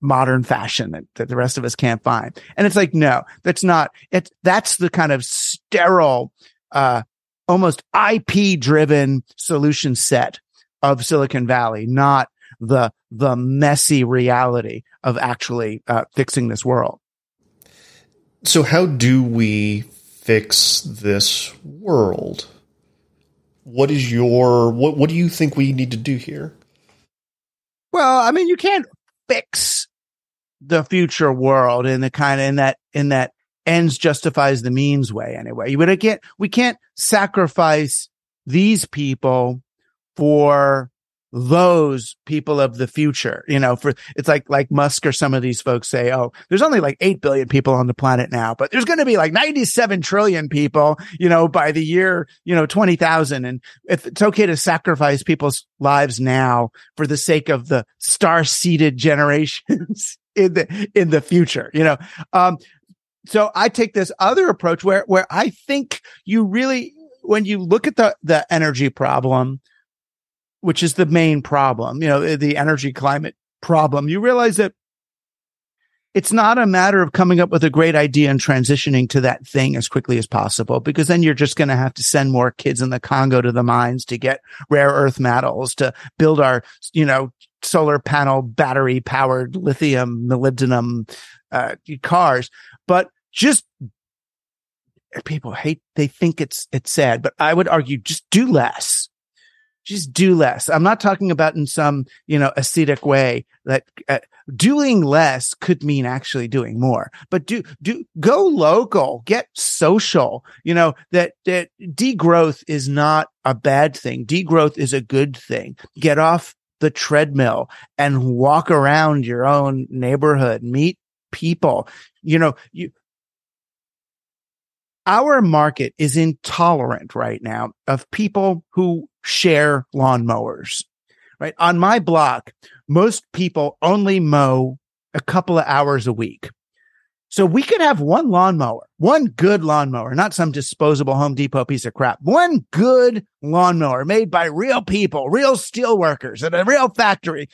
modern fashion that the rest of us can't find. And it's like, no, that's not it. That's the kind of sterile, almost IP driven solution set of Silicon Valley, not the messy reality of actually fixing this world. So how do we fix this world? What do you think we need to do here? Well, I mean, you can't fix the future world in the kind of in that ends justifies the means way anyway. We can't sacrifice these people for those people of the future. You know, for it's like Musk or some of these folks say, oh, there's only like 8 billion people on the planet now, but there's going to be like 97 trillion people, you know, by the year, you know, 20,000. And if it's okay to sacrifice people's lives now for the sake of the star-seeded generations in the future, you know? So I take this other approach where I think you really, when you look at the energy problem, which is the main problem, you know, the energy climate problem, you realize that it's not a matter of coming up with a great idea and transitioning to that thing as quickly as possible, because then you're just going to have to send more kids in the Congo to the mines to get rare earth metals, to build our, you know, solar panel, battery powered lithium, molybdenum cars. But just people hate, they think it's sad, but I would argue just do less. Just do less. I'm not talking about in some, you know, ascetic way that doing less could mean actually doing more, but go local, get social, you know, that degrowth is not a bad thing. Degrowth is a good thing. Get off the treadmill and walk around your own neighborhood, meet people, you know, our market is intolerant right now of people who share lawnmowers, right? On my block, most people only mow a couple of hours a week. So we could have one lawnmower, one good lawnmower, not some disposable Home Depot piece of crap, one good lawnmower made by real people, real steel workers at a real factory,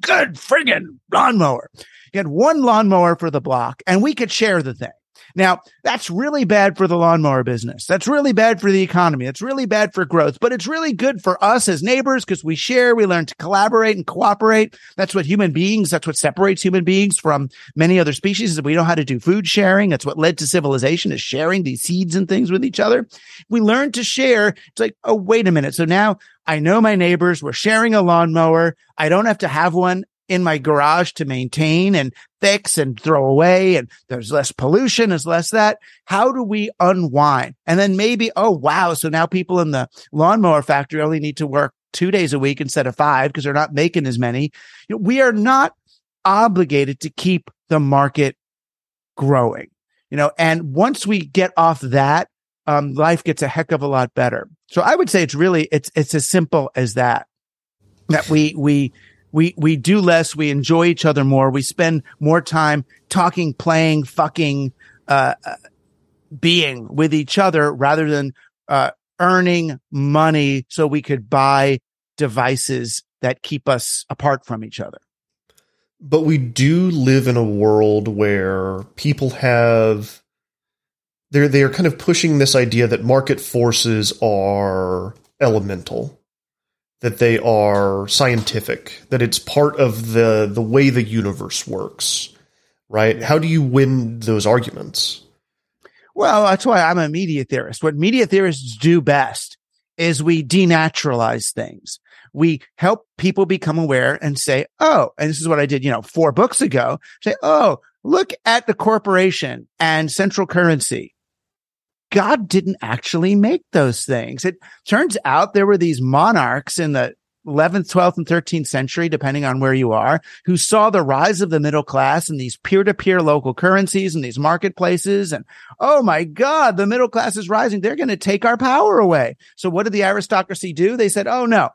good friggin' lawnmower. You had one lawnmower for the block and we could share the thing. Now, that's really bad for the lawnmower business. That's really bad for the economy. It's really bad for growth, but it's really good for us as neighbors because we share, we learn to collaborate and cooperate. That's what human beings, that's what separates human beings from many other species, is that we know how to do food sharing. That's what led to civilization, is sharing these seeds and things with each other. We learn to share. It's like, oh, wait a minute. So now I know my neighbors. We're sharing a lawnmower. I don't have to have one in my garage to maintain and fix and throw away, and there's less pollution, there's less that. How do we unwind? And then maybe, oh, wow, so now people in the lawnmower factory only need to work 2 days a week instead of 5 because they're not making as many. You know, we are not obligated to keep the market growing, you know, and once we get off that, life gets a heck of a lot better. So I would say it's really, it's as simple as that, that we do less, we enjoy each other more, we spend more time talking, playing, fucking, being with each other rather than earning money so we could buy devices that keep us apart from each other. But we do live in a world where people have, they're kind of pushing this idea that market forces are elemental, that they are scientific, that it's part of the way the universe works, right? How do you win those arguments? Well, that's why I'm a media theorist. What media theorists do best is we denaturalize things. We help people become aware and say, oh, and this is what I did, 4 books ago, say, oh, look at the corporation and central currency. God didn't actually make those things. It turns out there were these monarchs in the 11th, 12th, and 13th century, depending on where you are, who saw the rise of the middle class and these peer-to-peer local currencies and these marketplaces. And, oh, my God, the middle class is rising. They're going to take our power away. So what did the aristocracy do? They said, oh, no.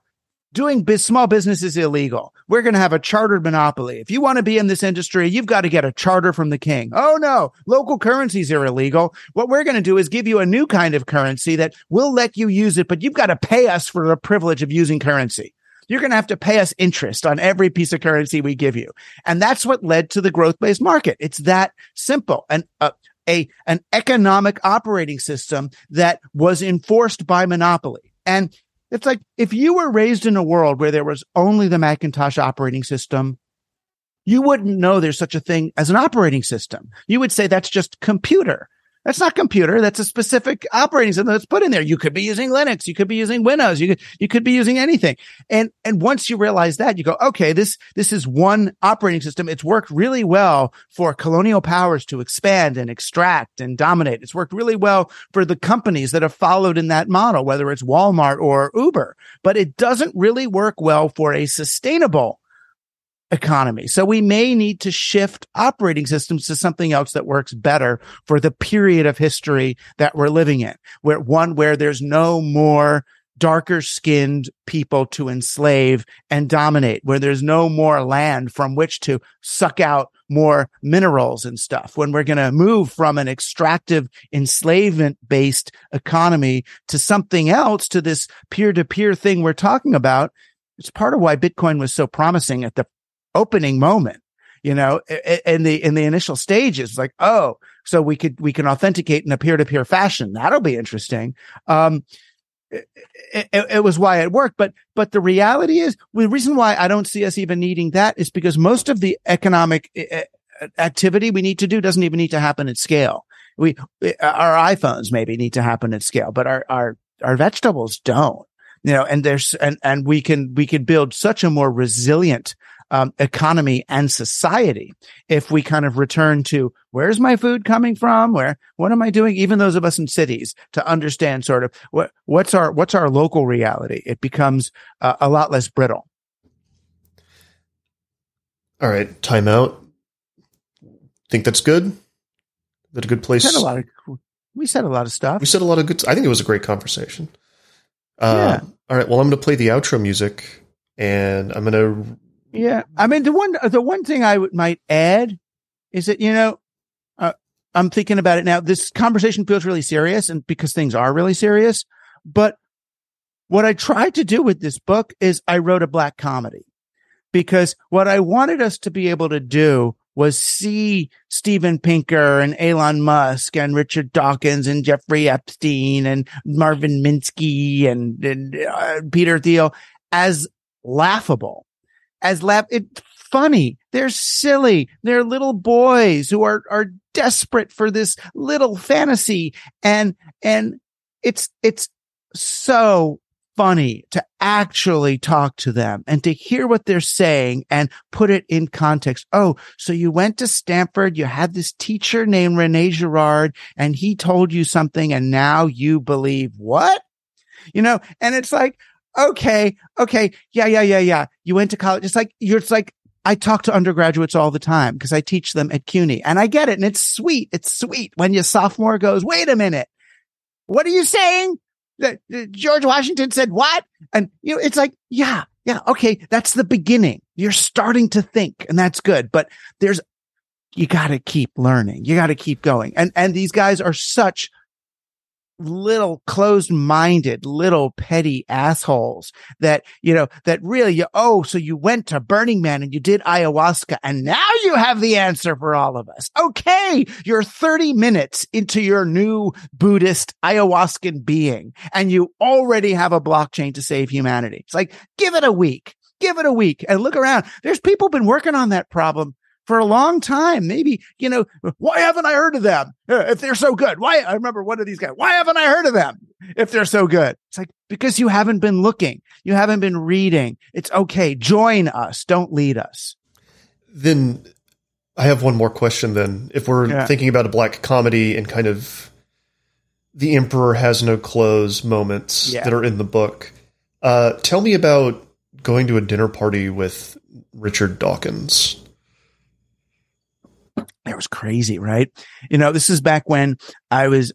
Doing small business is illegal. We're going to have a chartered monopoly. If you want to be in this industry, you've got to get a charter from the king. Oh, no, local currencies are illegal. What we're going to do is give you a new kind of currency that we'll let you use it, but you've got to pay us for the privilege of using currency. You're going to have to pay us interest on every piece of currency we give you. And that's what led to the growth-based market. It's that simple. And an economic operating system that was enforced by monopoly. And it's like if you were raised in a world where there was only the Macintosh operating system, you wouldn't know there's such a thing as an operating system. You would say that's just computer. That's not computer. That's a specific operating system that's put in there. You could be using Linux. You could be using Windows. You could be using anything. And once you realize that, you go, okay, this is one operating system. It's worked really well for colonial powers to expand and extract and dominate. It's worked really well for the companies that have followed in that model, whether it's Walmart or Uber. But it doesn't really work well for a sustainable economy. So we may need to shift operating systems to something else that works better for the period of history that we're living in, where there's no more darker skinned people to enslave and dominate, where there's no more land from which to suck out more minerals and stuff, when we're going to move from an extractive enslavement based economy to something else, to this peer-to-peer thing we're talking about. It's part of why Bitcoin was so promising at the opening moment, in the initial stages, like, oh, so we can authenticate in a peer-to-peer fashion. That'll be interesting. It was why it worked. But the reality is, the reason why I don't see us even needing that is because most of the economic activity we need to do doesn't even need to happen at scale. Our iPhones maybe need to happen at scale, but our vegetables don't, and we can build such a more resilient economy and society if we kind of return to where's my food coming from, what am I doing, even those of us in cities, to understand sort of what's our local reality. It becomes a lot less brittle. All right, time out. Think that's good? Is that a good place? We said a lot of stuff. We said a lot of good. I think it was a great conversation. Yeah. All right, well, I'm going to play the outro music, and I'm going to... Yeah, I mean, the one thing I might add is that, I'm thinking about it now. This conversation feels really serious, and because things are really serious. But what I tried to do with this book is I wrote a black comedy, because what I wanted us to be able to do was see Steven Pinker and Elon Musk and Richard Dawkins and Jeffrey Epstein and Marvin Minsky and Peter Thiel as laughable, it's funny. They're silly. They're little boys who are desperate for this little fantasy. And it's so funny to actually talk to them and to hear what they're saying and put it in context. Oh, so you went to Stanford, you had this teacher named Rene Girard, and he told you something, and now you believe what? And it's like, okay. Yeah. You went to college. It's like, I talk to undergraduates all the time because I teach them at CUNY, and I get it. And it's sweet. It's sweet when your sophomore goes, wait a minute. What are you saying? That George Washington said what? And it's like, yeah. Okay. That's the beginning. You're starting to think, and that's good, but you got to keep learning. You got to keep going. And these guys are such little closed-minded, little petty assholes that really so you went to Burning Man and you did ayahuasca and now you have the answer for all of us. Okay, you're 30 minutes into your new Buddhist ayahuascan being and you already have a blockchain to save humanity. It's like, give it a week and look around. There's people been working on that problem for a long time. Maybe, why haven't I heard of them? If they're so good, why? I remember one of these guys, why haven't I heard of them? If they're so good, it's like, because you haven't been looking, you haven't been reading. It's okay. Join us. Don't lead us. Then I have one more question. Then if we're thinking about a black comedy and kind of the emperor has no clothes moments that are in the book, tell me about going to a dinner party with Richard Dawkins. It was crazy, right? This is back when I was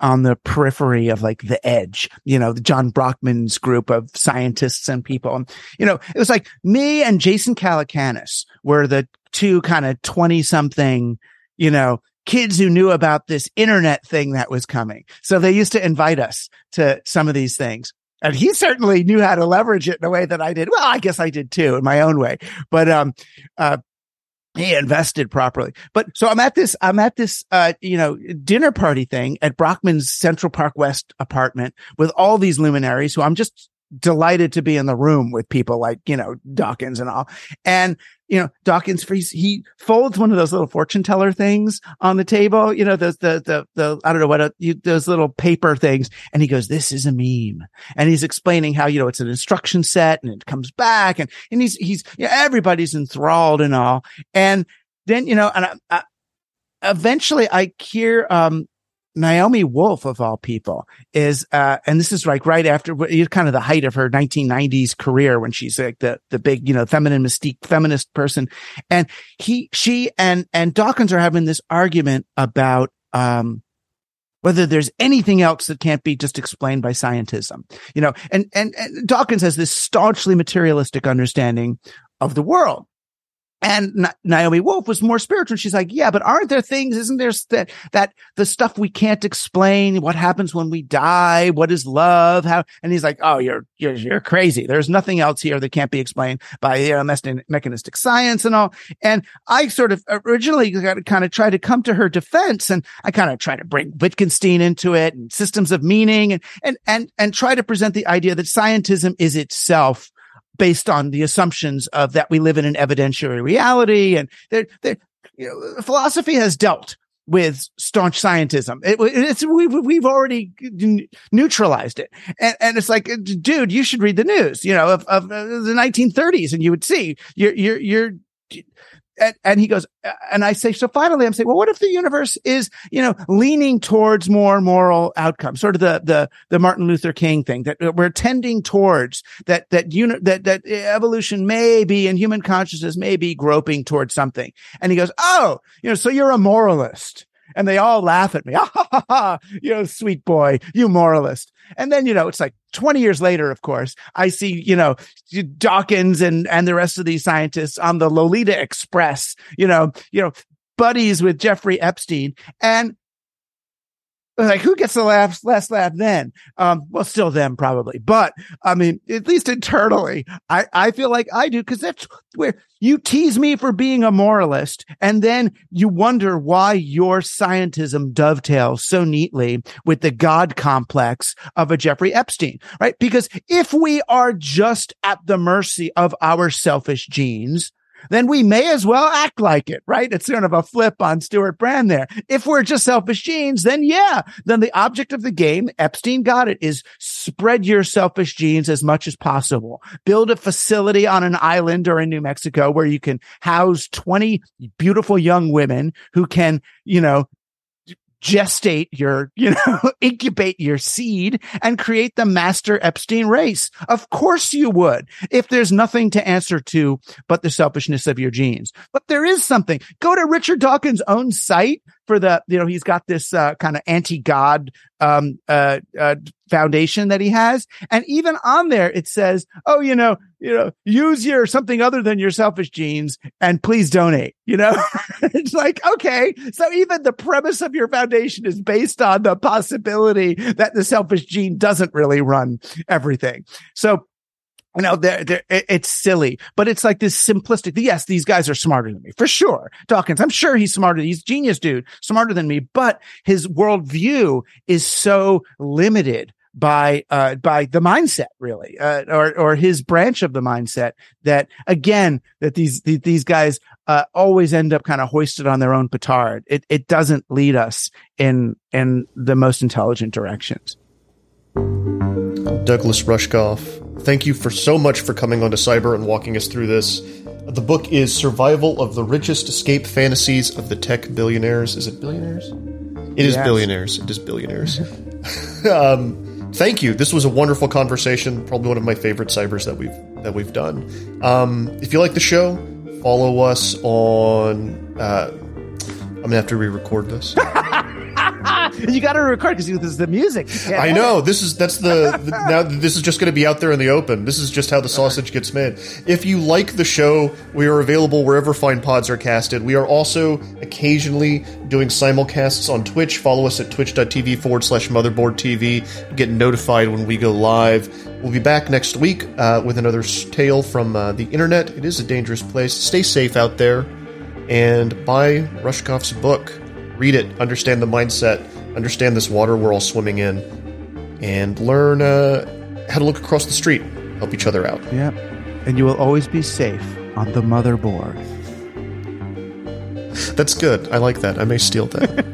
on the periphery of like the edge, the John Brockman's group of scientists and people. And, it was like me and Jason Calacanis were the two kind of 20 something, kids who knew about this internet thing that was coming. So they used to invite us to some of these things. And he certainly knew how to leverage it in a way that I did. Well, I guess I did too in my own way, but, he invested properly. But so I'm at this, dinner party thing at Brockman's Central Park West apartment with all these luminaries who I'm just delighted to be in the room with people like, Dawkins and all. And, Dawkins, he folds one of those little fortune teller things on the table, those, the I don't know what, those little paper things. And he goes, this is a meme. And he's explaining how, it's an instruction set and it comes back and he's, everybody's enthralled and all. And then, and I eventually I hear, Naomi Wolf, of all people, is, and this is like right after kind of the height of her 1990s career when she's like the big, feminine mystique, feminist person. And she and Dawkins are having this argument about, whether there's anything else that can't be just explained by scientism, and Dawkins has this staunchly materialistic understanding of the world. And Naomi Wolf was more spiritual. She's like, yeah, but aren't there things, isn't there that the stuff we can't explain, what happens when we die, what is love, how, and he's like, oh, you're crazy. There's nothing else here that can't be explained by mechanistic science and all. And I sort of originally kind of tried to come to her defense, and I kind of tried to bring Wittgenstein into it and systems of meaning and try to present the idea that scientism is itself based on the assumptions of that we live in an evidentiary reality, and philosophy has dealt with staunch scientism. We've already neutralized it, and it's like, dude, you should read the news, of the 1930s, and you would see you're. And he goes, and I say, so finally I'm saying, well, what if the universe is, leaning towards more moral outcomes, sort of the Martin Luther King thing, that we're tending towards that evolution may be, and human consciousness may be groping towards something. And he goes, oh, so you're a moralist. And they all laugh at me. Ah, ha, ha, ha. Sweet boy, you moralist. And then, it's like 20 years later, of course, I see, Dawkins and the rest of these scientists on the Lolita Express, buddies with Jeffrey Epstein. And Like, who gets the last laugh then? Well, still them probably. But I mean, at least internally, I feel like I do, because that's where you tease me for being a moralist. And then you wonder why your scientism dovetails so neatly with the God complex of a Jeffrey Epstein, right? Because if we are just at the mercy of our selfish genes, then we may as well act like it, right? It's sort of a flip on Stuart Brand there. If we're just selfish genes, then the object of the game, Epstein got it, is spread your selfish genes as much as possible. Build a facility on an island or in New Mexico where you can house 20 beautiful young women who can, gestate your, incubate your seed and create the master Epstein race. Of course you would, if there's nothing to answer to but the selfishness of your genes. But there is something. Go to Richard Dawkins' own site for the, he's got this kind of anti-God foundation that he has. And even on there, it says, oh, use your something other than your selfish genes and please donate, It's like, okay. So even the premise of your foundation is based on the possibility that the selfish gene doesn't really run everything. So, it's silly, but it's like this simplistic. Yes, these guys are smarter than me for sure. Dawkins, I'm sure he's smarter. He's a genius, dude, smarter than me. But his worldview is so limited by the mindset, really, or his branch of the mindset that again that these guys always end up kind of hoisted on their own petard. It doesn't lead us in the most intelligent directions. Douglas Rushkoff, thank you so much for coming onto Cyber and walking us through this. The book is Survival of the Richest: Escape Fantasies of the Tech Billionaires. Is it billionaires? It is billionaires. It is billionaires. Thank you. This was a wonderful conversation. Probably one of my favorite Cybers that we've done. If you like the show, follow us on. I'm gonna have to re-record this. You got to record because this is the music. I know now this is just going to be out there in the open. This is just how the sausage gets made. If you like the show, we are available wherever fine pods are casted. We are also occasionally doing simulcasts on Twitch. Follow us at twitch.tv/motherboardtv. Get notified when we go live. We'll be back next week with another tale from the internet. It is a dangerous place. Stay safe out there and buy Rushkoff's book. Read it, understand the mindset, understand this water we're all swimming in, and learn how to look across the street, help each other out. Yeah, and you will always be safe on the motherboard. That's good. I like that. I may steal that.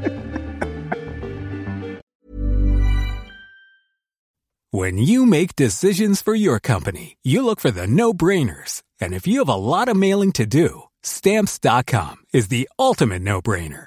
When you make decisions for your company, you look for the no-brainers. And if you have a lot of mailing to do, Stamps.com is the ultimate no-brainer.